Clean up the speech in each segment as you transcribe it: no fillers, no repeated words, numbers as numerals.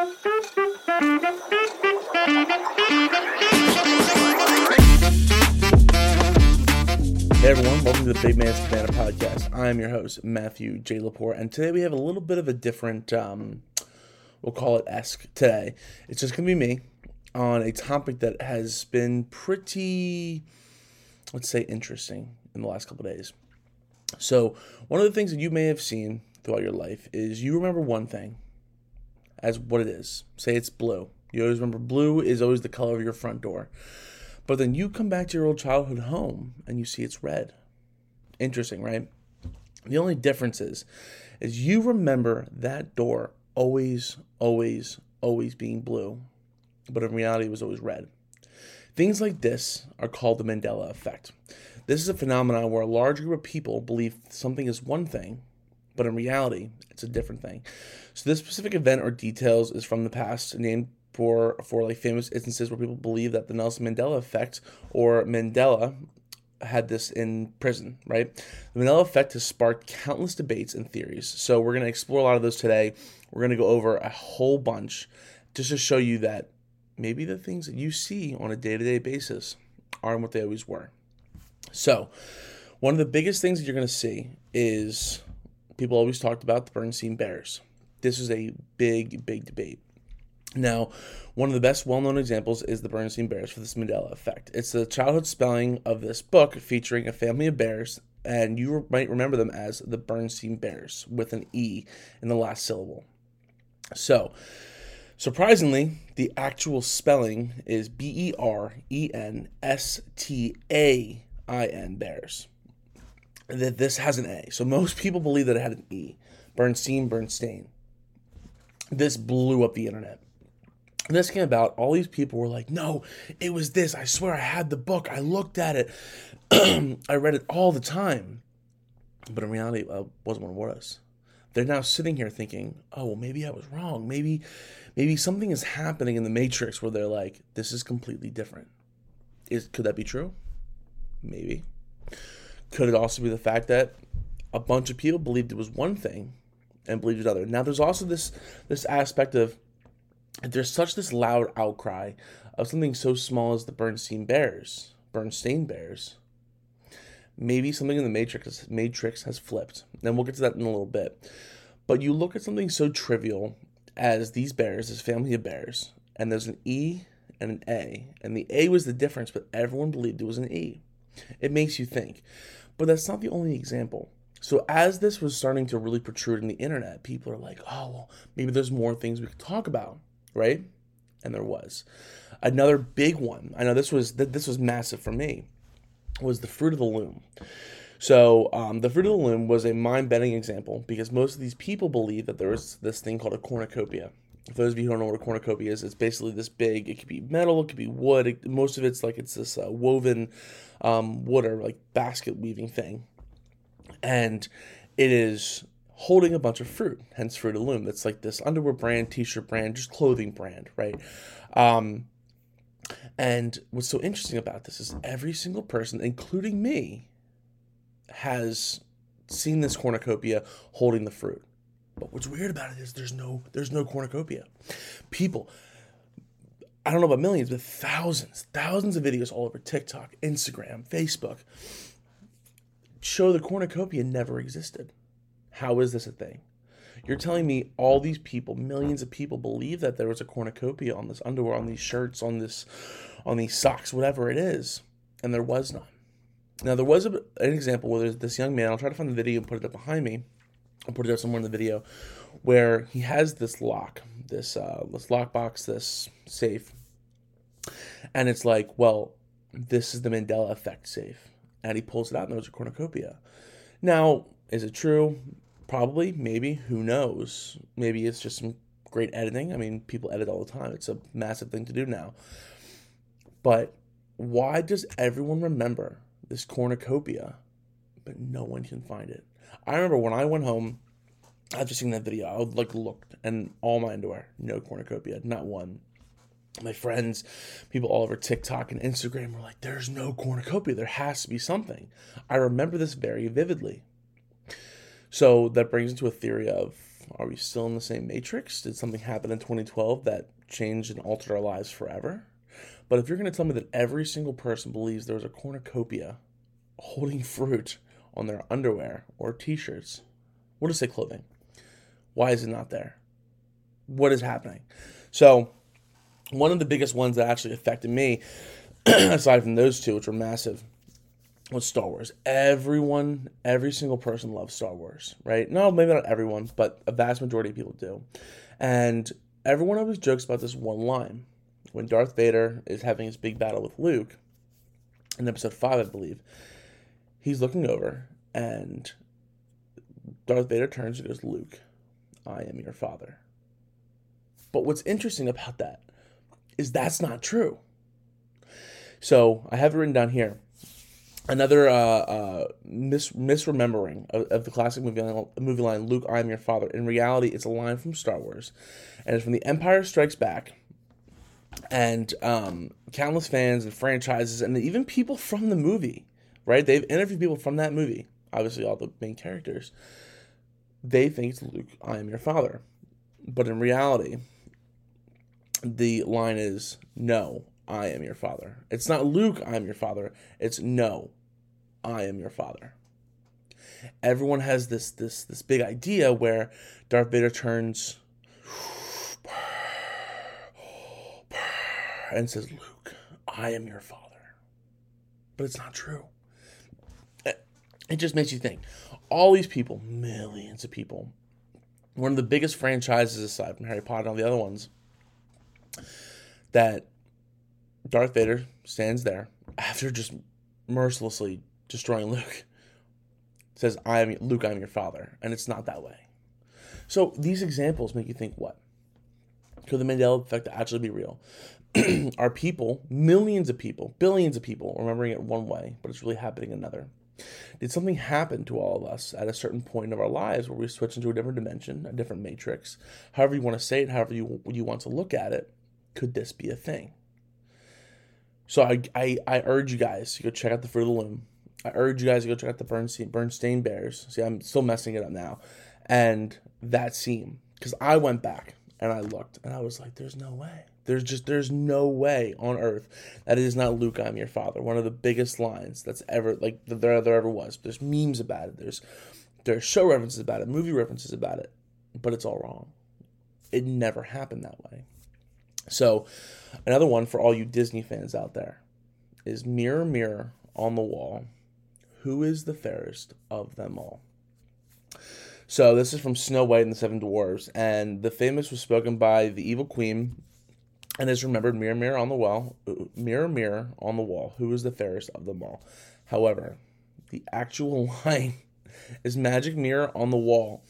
Hey everyone, welcome to the Big Man's Cabana Podcast. I'm your host, Matthew J. LePore, and today we have a little bit of a different, we'll call it esque today. It's just going to be me on a topic that has been pretty, let's say, interesting in the last couple of days. So, one of the things that you may have seen throughout your life is you remember one thing as what it is. Say it's blue. You always remember blue is always the color of your front door. But then you come back to your old childhood home and you see it's red. Interesting, right? The only difference is you remember that door always being blue, but in reality it was always red. Things like this are called the Mandela Effect. This is a phenomenon where a large group of people believe something is one thing, but in reality, it's a different thing. So this specific event or details is from the past, named for like famous instances where people believe that the Nelson Mandela effect, or Mandela, had this in prison, right? The Mandela effect has sparked countless debates and theories. So we're going to explore a lot of those today. We're going to go over a whole bunch just to show you that maybe the things that you see on a day-to-day basis aren't what they always were. So one of the biggest things that you're going to see is people always talked about the Berenstain Bears. This is a big, big debate. Now, one of the best well-known examples is the Berenstain Bears for this Mandela effect. It's the childhood spelling of this book featuring a family of bears, and you might remember them as the Berenstain Bears with an E in the last syllable. So, surprisingly, the actual spelling is Berenstain Bears. That this has an A, so most people believe that it had an E. Berenstain. This blew up the internet. This came about, all these people were like, no, it was this. I swear I had the book. I looked at it. I read it all the time. But in reality, it wasn't what it was. They're now sitting here thinking, oh, well, maybe I was wrong. Maybe something is happening in the Matrix where they're like, this is completely different. Could that be true? Maybe. Could it also be the fact that a bunch of people believed it was one thing and believed it other? Now, there's also this aspect of, there's such this loud outcry of something so small as the Berenstain Bears. Maybe something in the Matrix has flipped. And we'll get to that in a little bit. But you look at something so trivial as these bears, this family of bears, and there's an E and an A. And the A was the difference, but everyone believed it was an E. It makes you think. But that's not the only example. So as this was starting to really protrude in the internet, people are like, oh, well, maybe there's more things we could talk about, right? And there was. Another big one, I know this was massive for me, was the Fruit of the Loom. So the Fruit of the Loom was a mind-bending example because most of these people believe that there was this thing called a cornucopia. For those of you who don't know what a cornucopia is, it's basically this big, it could be metal, it could be wood. Most of it's like it's this woven wood or like basket weaving thing. And it is holding a bunch of fruit, hence Fruit of the Loom. That's like this underwear brand, t-shirt brand, just clothing brand, right? And what's so interesting about this is every single person, including me, has seen this cornucopia holding the fruit. But what's weird about it is there's no cornucopia. People, I don't know about millions, but thousands of videos all over TikTok, Instagram, Facebook, show the cornucopia never existed. How is this a thing? You're telling me all these people, millions of people, believe that there was a cornucopia on this underwear, on these shirts, on these socks, whatever it is, and there was none. Now, there was an example where there's this young man, I'll try to find the video and put it up behind me, I'll put it up somewhere in the video, where he has this lock, this lockbox, this safe, and it's like, well, this is the Mandela Effect safe, and he pulls it out and there's a cornucopia. Now, is it true? Probably, maybe, who knows? Maybe it's just some great editing. I mean, people edit all the time. It's a massive thing to do now. But why does everyone remember this cornucopia, but no one can find it? I remember when I went home, after seeing that video, I would like looked and all my underwear, no cornucopia, not one. My friends, people all over TikTok and Instagram were like, there's no cornucopia, there has to be something. I remember this very vividly. So that brings into a theory of Are we still in the same matrix? Did something happen in 2012 that changed and altered our lives forever? But if you're going to tell me that every single person believes there's a cornucopia holding fruit on their underwear or t-shirts, we'll just say clothing. Why is it not there? What is happening? So one of the biggest ones that actually affected me, aside from those two, which were massive, was Star Wars. Every single person loves Star Wars, right? No, maybe not everyone, but a vast majority of people do. And everyone always jokes about this one line. When Darth Vader is having his big battle with Luke, in episode 5, I believe, he's looking over, and Darth Vader turns and goes, "Luke, I am your father." But what's interesting about that is that's not true. So I have it written down here. Another misremembering of the classic movie line, "Luke, I am your father." In reality, it's a line from Star Wars, and it's from The Empire Strikes Back. And countless fans and franchises and even people from the movie, right? They've interviewed people from that movie, obviously all the main characters. They think it's "Luke, I am your father." But in reality, the line is, "No, I am your father." It's not "Luke, I am your father." It's "No, I am your father." Everyone has this big idea where Darth Vader turns and says, "Luke, I am your father." But it's not true. It just makes you think. All these people, millions of people, one of the biggest franchises aside from Harry Potter and all the other ones, that Darth Vader stands there after just mercilessly destroying Luke, says, "I am Luke, I am your father." And it's not that way. So these examples make you think, what? Could the Mandela effect actually be real? Are people, millions of people, billions of people, remembering it one way, but it's really happening another? Did something happen to all of us at a certain point of our lives where we switch into a different dimension, a different matrix? However you want to say it, however you want to look at it, could this be a thing? So I urge you guys to go check out the Fruit of the Loom. I urge you guys to go check out the Berenstain Bears. See, I'm still messing it up now. And that scene, because I went back and I looked and I was like, there's no way. There's no way on earth that it is not "Luke, I'm your father." One of the biggest lines that's ever, like, there ever was. There's memes about it. There's show references about it, movie references about it, but it's all wrong. It never happened that way. So another one for all you Disney fans out there is, "Mirror, mirror on the wall, who is the fairest of them all?" So this is from Snow White and the Seven Dwarves, and the famous was spoken by the evil queen, and is remembered, "Mirror, mirror on the wall, mirror, mirror on the wall, who is the fairest of them all?" However, the actual line is, "Magic mirror on the wall,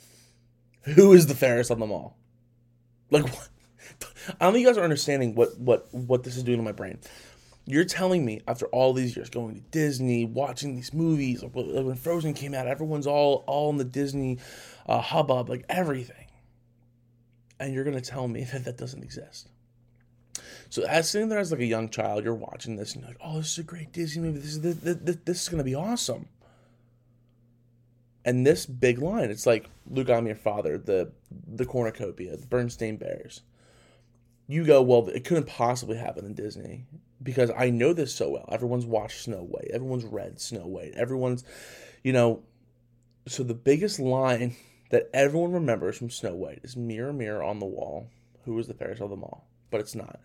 who is the fairest of them all?" Like, what? I don't think you guys are understanding what this is doing to my brain. You're telling me after all these years going to Disney, watching these movies, like when Frozen came out, everyone's all in the Disney hubbub, like everything. And you're going to tell me that doesn't exist. So as sitting there as like a young child, you're watching this and you're like, "Oh, this is a great Disney movie. This is going to be awesome." And this big line, it's like, "Luke, I'm your father," the cornucopia, the Berenstain Bears. You go, well, it couldn't possibly happen in Disney because I know this so well. Everyone's watched Snow White. Everyone's read Snow White. Everyone's, so the biggest line that everyone remembers from Snow White is, "Mirror, mirror on the wall, who is the fairest of them all?" But it's not.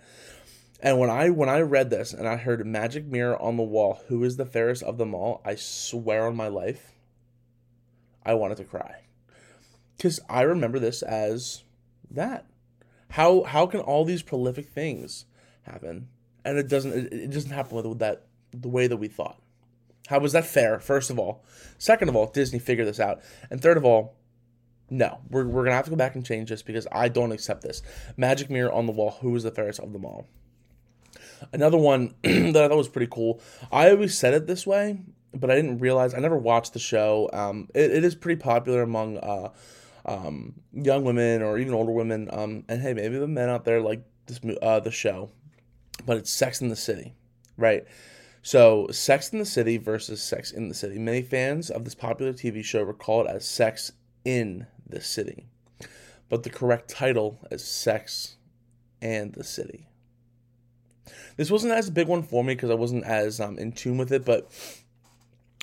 And when I read this and I heard "Magic mirror on the wall, who is the fairest of them all," I swear on my life, I wanted to cry. Because I remember this as that. How can all these prolific things happen? And it doesn't happen with that the way that we thought. How was that fair, first of all? Second of all, Disney figured this out. And third of all, no, we're going to have to go back and change this because I don't accept this. "Magic mirror on the wall, who is the fairest of them all?" Another one that I thought was pretty cool. I always said it this way, but I didn't realize. I never watched the show. It is pretty popular among young women or even older women. And hey, maybe the men out there like this the show. But it's Sex and the City, right? So Sex and the City versus Sex in the City. Many fans of this popular TV show recall it as Sex in the City. but the correct title as Sex and the City. This wasn't as a big one for me because I wasn't as in tune with it, but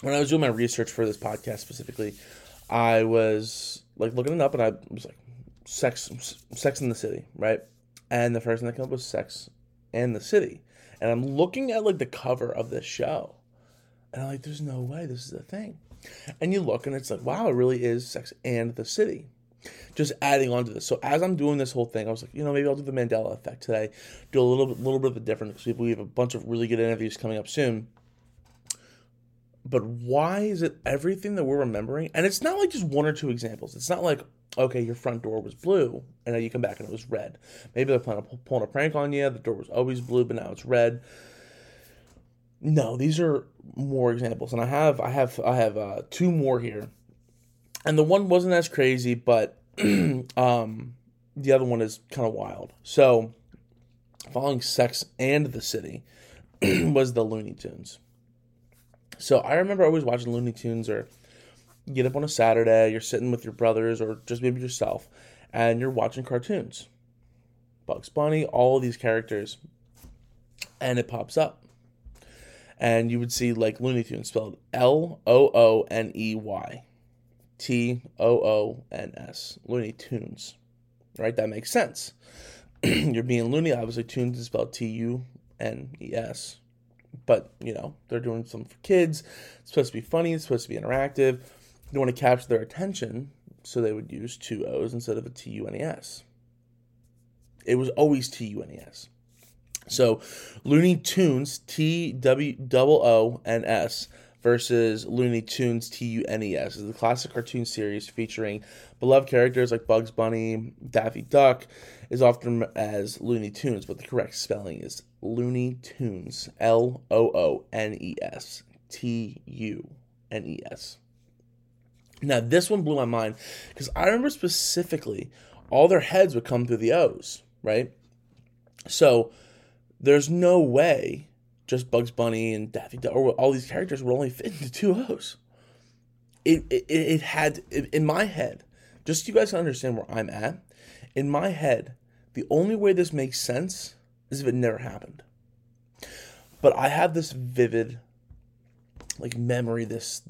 when I was doing my research for this podcast specifically, I was like looking it up and I was like, Sex and the City, right? And the first thing that came up was Sex and the City. And I'm looking at like the cover of this show. And I'm like, there's no way this is a thing. And you look and it's like, wow, it really is Sex and the City. Just adding on to this. So as I'm doing this whole thing, I was like, you know, maybe I'll do the Mandela Effect today. Do a little bit of a different, because we have a bunch of really good interviews coming up soon. But why is it everything that we're remembering? And it's not like just one or two examples. It's not like, okay, your front door was blue, and now you come back and it was red. Maybe they're pulling a prank on you. The door was always blue, but now it's red. No, these are more examples, and I have two more here, and the one wasn't as crazy, but the other one is kind of wild. So, following Sex and the City was the Looney Tunes. So I remember always watching Looney Tunes, or you get up on a Saturday, you're sitting with your brothers, or just maybe yourself, and you're watching cartoons, Bugs Bunny, all of these characters, and it pops up. And you would see, like, Looney Tunes spelled Looney. Toons. Looney Tunes. Right? That makes sense. You're being loony. Obviously, Tunes is spelled Tunes. But, you know, they're doing something for kids. It's supposed to be funny. It's supposed to be interactive. They want to capture their attention, so they would use two O's instead of a Tunes. It was always Tunes. So, Looney Tunes, Toons, versus Looney Tunes, Tunes. It's the classic cartoon series featuring beloved characters like Bugs Bunny, Daffy Duck, is often as Looney Tunes, but the correct spelling is Looney Tunes, Looney, Tunes. Now, this one blew my mind, because I remember specifically, all their heads would come through the O's, right? So, there's no way just Bugs Bunny and Daffy Duck or all these characters would only fit into two O's. It had, in my head, just so you guys can understand where I'm at, in my head, the only way this makes sense is if it never happened. But I have this vivid, like, memory, this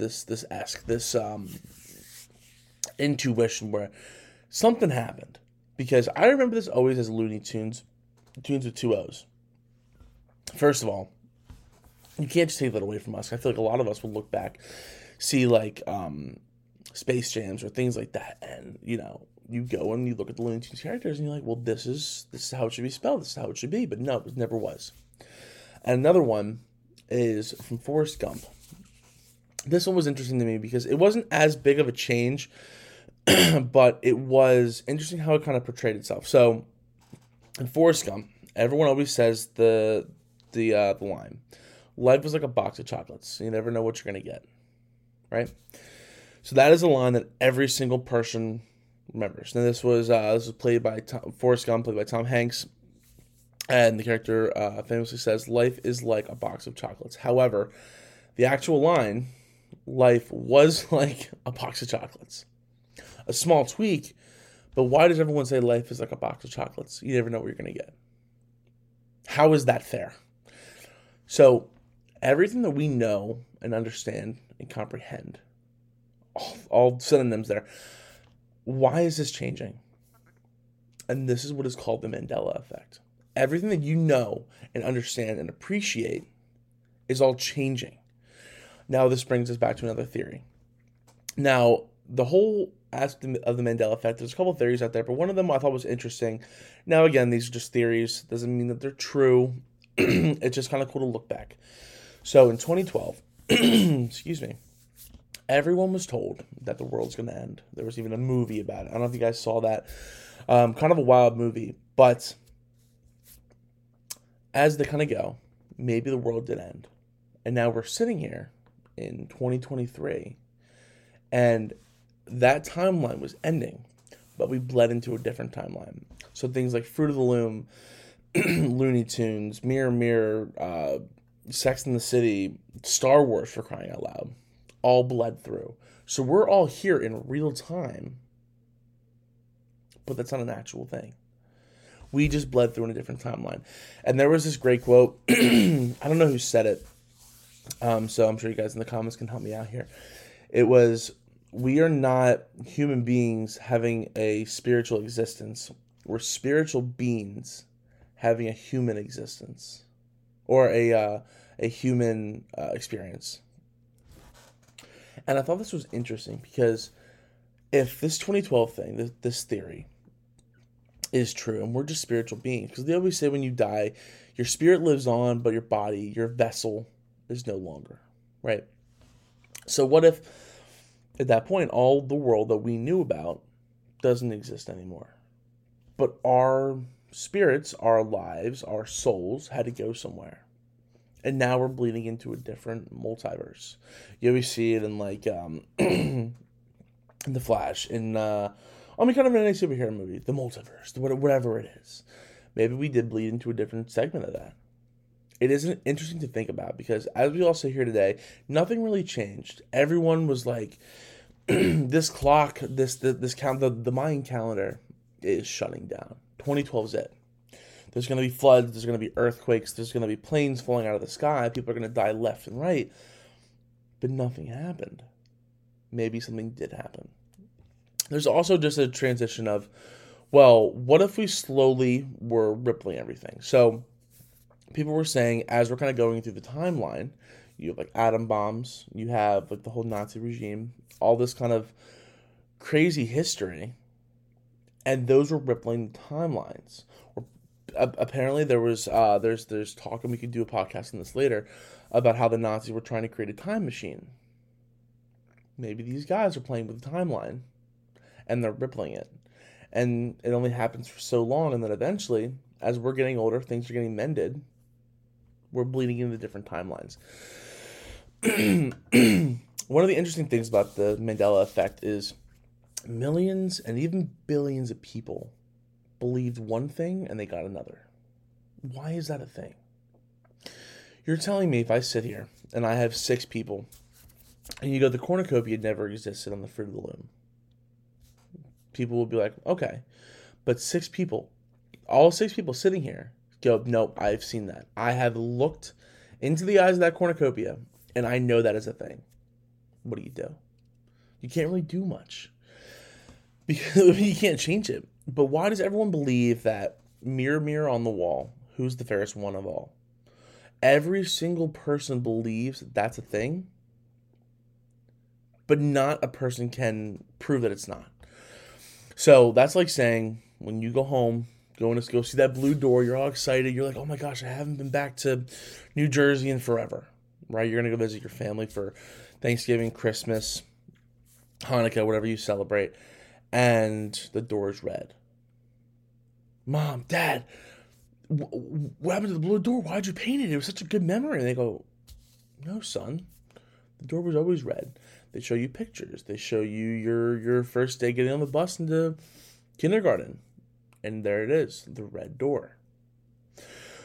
intuition where something happened. Because I remember this always as Looney Tunes, Tunes with two O's. First of all, you can't just take that away from us. I feel like a lot of us will look back, see, like, Space Jams or things like that, and, you know, you go and you look at the Looney Tunes characters, and you're like, well, this is how it should be spelled. This is how it should be. But no, it never was. And another one is from Forrest Gump. This one was interesting to me because it wasn't as big of a change, but it was interesting how it kind of portrayed itself. So, in Forrest Gump, everyone always says the line, life is like a box of chocolates. You never know what you're going to get, right? So that is a line that every single person remembers. Now, this was played by Forrest Gump, played by Tom Hanks, and the character famously says, life is like a box of chocolates. However, the actual line, life was like a box of chocolates. A small tweak, but why does everyone say life is like a box of chocolates? You never know what you're going to get. How is that fair? So everything that we know and understand and comprehend, all synonyms there, why is this changing? And this is what is called the Mandela Effect. Everything that you know and understand and appreciate is all changing. Now this brings us back to another theory. Now the whole aspect of the Mandela Effect, there's a couple theories out there, but one of them I thought was interesting. Now again, these are just theories. Doesn't mean that they're true. It's just kind of cool to look back. So in 2012, excuse me, everyone was told that the world's going to end. There was even a movie about it. I don't know if you guys saw that. Kind of a wild movie, but as they kind of go, maybe the world did end. And now we're sitting here in 2023, and that timeline was ending, but we bled into a different timeline. So things like Fruit of the Loom, Looney Tunes, Mirror Mirror, Sex and the City, Star Wars, for crying out loud, all bled through. So we're all here in real time, but that's not an actual thing. We just bled through in a different timeline. And there was this great quote. I don't know who said it. So I'm sure you guys in the comments can help me out here. It was, we are not human beings having a spiritual existence. We're spiritual beings having a human existence. Or a human experience. And I thought this was interesting because if this 2012 thing, this theory, is true, and we're just spiritual beings, because they always say when you die, your spirit lives on, but your body, your vessel, is no longer, right? So what if, at that point, all the world that we knew about doesn't exist anymore, but our spirits, our lives, our souls had to go somewhere, and now we're bleeding into a different multiverse. You always see it in, like, The Flash, in, I mean, kind of in any superhero movie, the multiverse, whatever it is. Maybe we did bleed into a different segment of that. It is interesting to think about because, as we all sit here today, nothing really changed. Everyone was like, this clock, this count, the Mayan calendar is shutting down. 2012 is it. There's going to be floods, there's going to be earthquakes, there's going to be planes falling out of the sky, people are going to die left and right. But nothing happened. Maybe something did happen. There's also just a transition of, well, what if we slowly were rippling everything? So people were saying, as we're kind of going through the timeline, you have like atom bombs, you have like the whole Nazi regime, all this kind of crazy history, and those were rippling the timelines. Apparently there was there's talk, and we could do a podcast on this later, about how the Nazis were trying to create a time machine. Maybe these guys are playing with the timeline, and they're rippling it. And it only happens for so long, and then eventually, as we're getting older, things are getting mended. We're bleeding into different timelines. One of the interesting things about the Mandela Effect is millions and even billions of people believed one thing and they got another. Why is that a thing? You're telling me if I sit here and I have six people, and you go, the cornucopia never existed on the Fruit of the Loom. People will be like, okay, but six people, all six people sitting here go, nope, I've seen that. I have looked into the eyes of that cornucopia, and I know that is a thing. What do? You can't really do much because you can't change it. But why does everyone believe that mirror, mirror on the wall, who's the fairest one of all? Every single person believes that that's a thing, but not a person can prove that it's not. So that's like saying when you go home, going to go see that blue door, you're all excited. You're like, oh my gosh, I haven't been back to New Jersey in forever, right? You're going to go visit your family for Thanksgiving, Christmas, Hanukkah, whatever you celebrate. And the door is red. Mom, Dad, what happened to the blue door? Why'd you paint it? It was such a good memory. And they go, no, son, the door was always red. They show you pictures. They show you your first day getting on the bus into kindergarten. And there it is, the red door.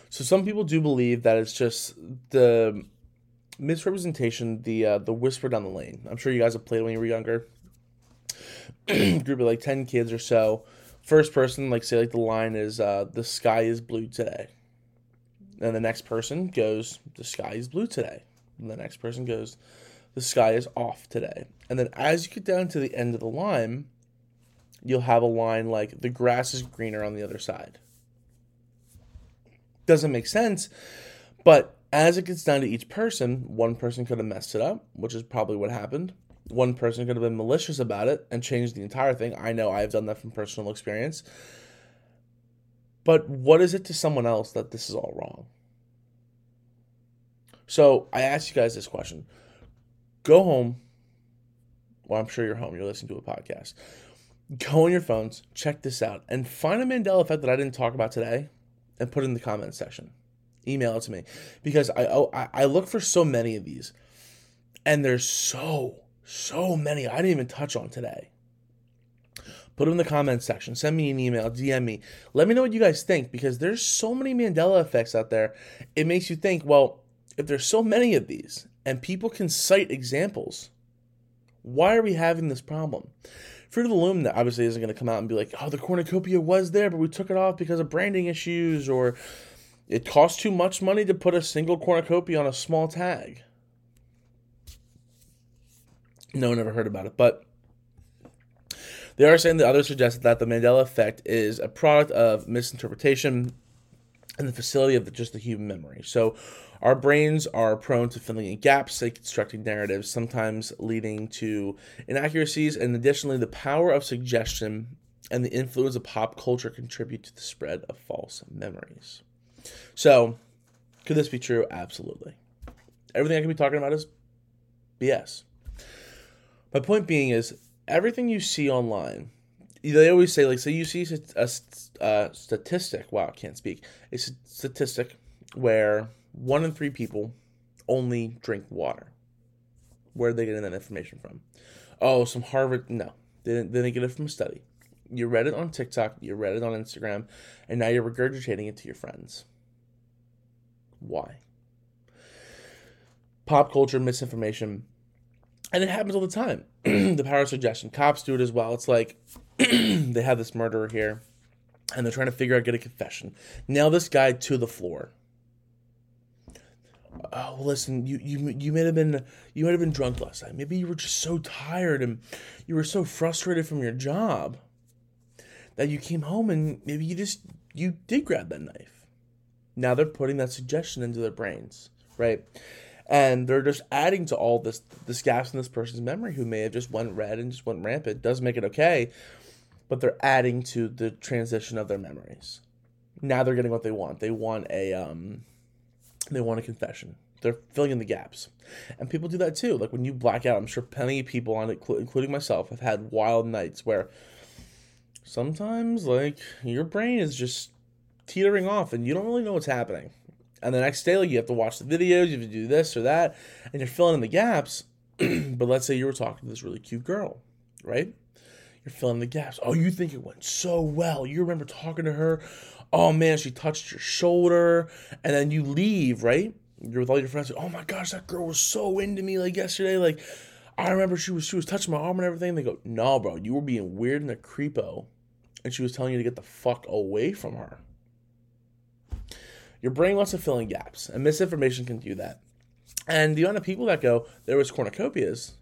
So some people do believe that it's just the misrepresentation, the whisper down the lane. I'm sure you guys have played it when you were younger. Group of like 10 kids or so. First person, like say like the line is, the sky is blue today. And the next person goes, the sky is blue today. And the next person goes, the sky is off today. And then as you get down to the end of the line, you'll have a line like, the grass is greener on the other side. Doesn't make sense, but as it gets down to each person, one person could have messed it up, which is probably what happened. One person could have been malicious about it and changed the entire thing. I know I've done that from personal experience. But what is it to someone else that this is all wrong? So I asked you guys this question. Go home. Well, I'm sure you're home. You're listening to a podcast. Go on your phones, check this out, and find a Mandela Effect that I didn't talk about today and put it in the comment section. Email it to me because I look for so many of these, and there's so many I didn't even touch on today. Put them in the comment section. Send me an email, DM me. Let me know what you guys think because there's so many Mandela Effects out there. It makes you think, well, if there's so many of these, and people can cite examples, why are we having this problem? Fruit of the Loom, that obviously isn't going to come out and be like, oh, the cornucopia was there, but we took it off because of branding issues, or it cost too much money to put a single cornucopia on a small tag. No one ever heard about it, but they are saying that others suggested that the Mandela Effect is a product of misinterpretation and the facility of just the human memory. So our brains are prone to filling in gaps and constructing narratives, sometimes leading to inaccuracies, and additionally, the power of suggestion and the influence of pop culture contribute to the spread of false memories. So, could this be true? Absolutely. Everything I could be talking about is BS. My point being is, everything you see online, they always say, like, say you see a statistic, wow, I can't speak, a statistic where 1 in 3 people only drink water. Where are they getting that information from? Oh, some Harvard, no, they didn't get it from a study. You read it on TikTok, you read it on Instagram, and now you're regurgitating it to your friends. Why? Pop culture, misinformation, and it happens all the time. The power of suggestion. Cops do it as well. It's like they have this murderer here, and they're trying to figure out, get a confession. Nail this guy to the floor. Oh, listen, you might have been drunk last night. Maybe you were just so tired and you were so frustrated from your job that you came home and maybe you did grab that knife. Now they're putting that suggestion into their brains, right? And they're just adding to all this gaps in this person's memory who may have just went red and just went rampant. Doesn't make it okay, but they're adding to the transition of their memories. Now they're getting what they want. They want a confession. They're filling in the gaps. And people do that too. Like when you black out, I'm sure plenty of people on it, including myself, have had wild nights where sometimes like your brain is just teetering off and you don't really know what's happening. And the next day, like, you have to watch the videos, you have to do this or that, and you're filling in the gaps. But let's say you were talking to this really cute girl, right? You're filling the gaps. Oh, you think it went so well. You remember talking to her. Oh, man, she touched your shoulder. And then you leave, right? You're with all your friends. Oh, my gosh, that girl was so into me, like, yesterday. Like, I remember she was touching my arm and everything. And they go, no, bro, you were being weird and a creepo. And she was telling you to get the fuck away from her. Your brain wants to fill in gaps, and misinformation can do that. And the amount of people that go, there was cornucopias,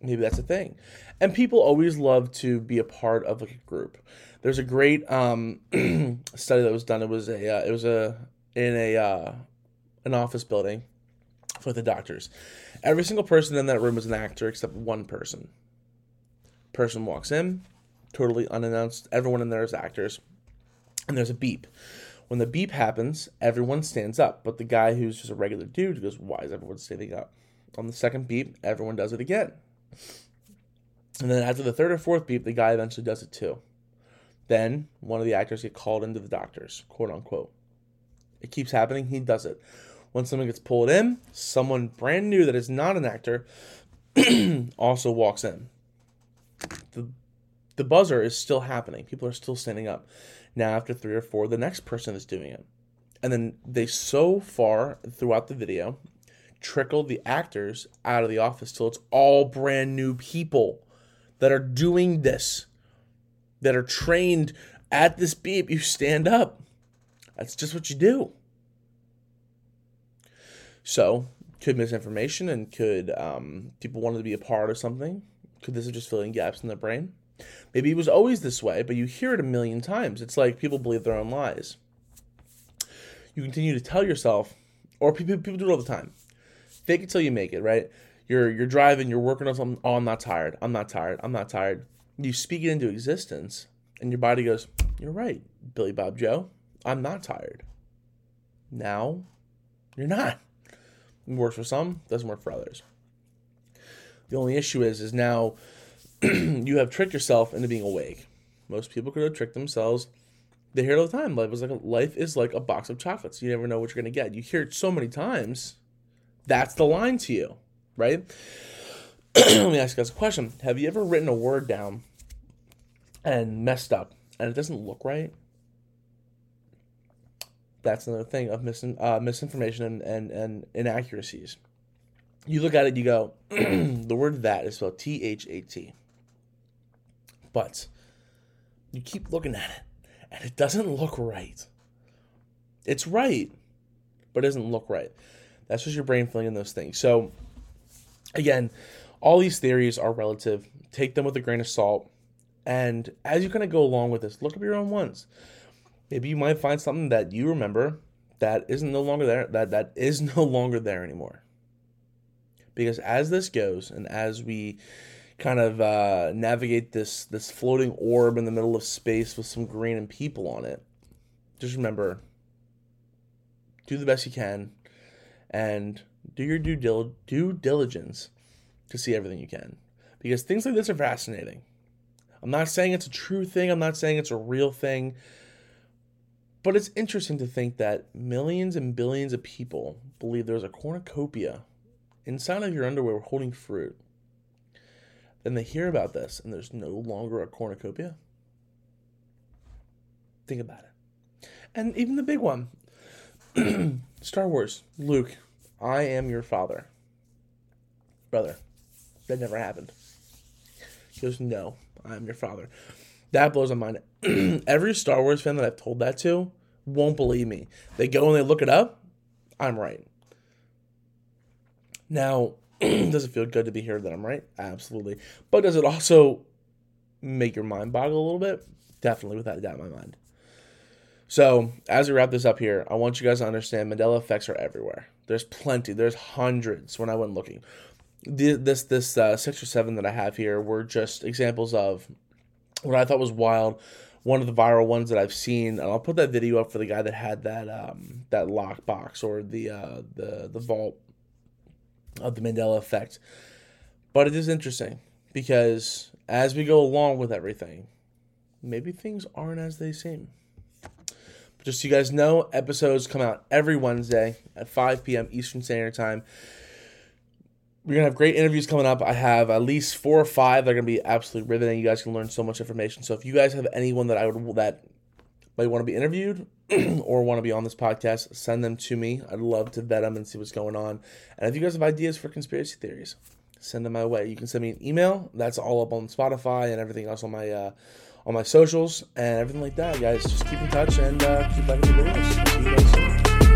maybe that's a thing. And people always love to be a part of like a group. There's a great study that was done. It was an office building for the doctors. Every single person in that room was an actor except one person. Person walks in, totally unannounced. Everyone in there is actors, and there's a beep. When the beep happens, everyone stands up, but the guy who's just a regular dude goes, why is everyone standing up? On the second beep, everyone does it again. And then after the third or fourth beep, the guy eventually does it too. Then one of the actors get called into the doctors, quote unquote. It keeps happening, he does it. When someone gets pulled in, someone brand new that is not an actor also walks in. The buzzer is still happening. People are still standing up. Now, after 3 or 4, the next person is doing it. And then they so far, throughout the video, trickle the actors out of the office till it's all brand new people that are doing this, that are trained at this beep. You stand up. That's just what you do. So, could misinformation and could people wanted to be a part of something? Could this have just filling gaps in their brain? Maybe it was always this way, but you hear it a million times. It's like people believe their own lies. You continue to tell yourself, or people do it all the time. Fake it till you make it, right? You're driving, you're working on something. Oh, I'm not tired. I'm not tired. I'm not tired. You speak it into existence, and your body goes, you're right, Billy Bob Joe. I'm not tired. Now, you're not. It works for some, doesn't work for others. The only issue is now... you have tricked yourself into being awake. Most people could have tricked themselves. They hear it all the time. Life is like a box of chocolates. You never know what you're going to get. You hear it so many times. That's the line to you, right? Let me ask you guys a question. Have you ever written a word down and messed up and it doesn't look right? That's another thing of misinformation and inaccuracies. You look at it, you go, the word that is spelled THAT. But you keep looking at it, and it doesn't look right. It's right, but it doesn't look right. That's just your brain flinging those things. So, again, all these theories are relative. Take them with a grain of salt. And as you kind of go along with this, look up your own ones. Maybe you might find something that you remember that isn't no longer there, that is no longer there anymore. Because as this goes, and as we kind of navigate this floating orb in the middle of space with some green and people on it, just remember, do the best you can, and do your due diligence to see everything you can. Because things like this are fascinating. I'm not saying it's a true thing. I'm not saying it's a real thing. But it's interesting to think that millions and billions of people believe there's a cornucopia inside of your underwear holding fruit. Then they hear about this, and there's no longer a cornucopia. Think about it. And even the big one. Star Wars. Luke, I am your father. Brother, that never happened. He goes, no, I am your father. That blows my mind. Every Star Wars fan that I've told that to won't believe me. They go and they look it up. I'm right. Now, does it feel good to be here that I'm right? Absolutely. But does it also make your mind boggle a little bit? Definitely, without a doubt in my mind. So, as we wrap this up here, I want you guys to understand Mandela effects are everywhere. There's plenty. There's hundreds when I went looking. This 6 or 7 that I have here were just examples of what I thought was wild. One of the viral ones that I've seen, and I'll put that video up for the guy that had that that lock box or the vault of the Mandela effect. But it is interesting because as we go along with everything, maybe things aren't as they seem. But just so you guys know, episodes come out every Wednesday at 5 p.m. Eastern Standard Time. We're going to have great interviews coming up. I have at least 4 or 5 that are going to be absolutely riveting. You guys can learn so much information. So if you guys have anyone that might want to be interviewed or want to be on this podcast, send them to me. I'd love to vet them and see what's going on. And if you guys have ideas for conspiracy theories, send them my way. You can send me an email. That's all up on Spotify and everything else on my socials and everything like that. Guys, just keep in touch and keep liking the videos. See you guys soon.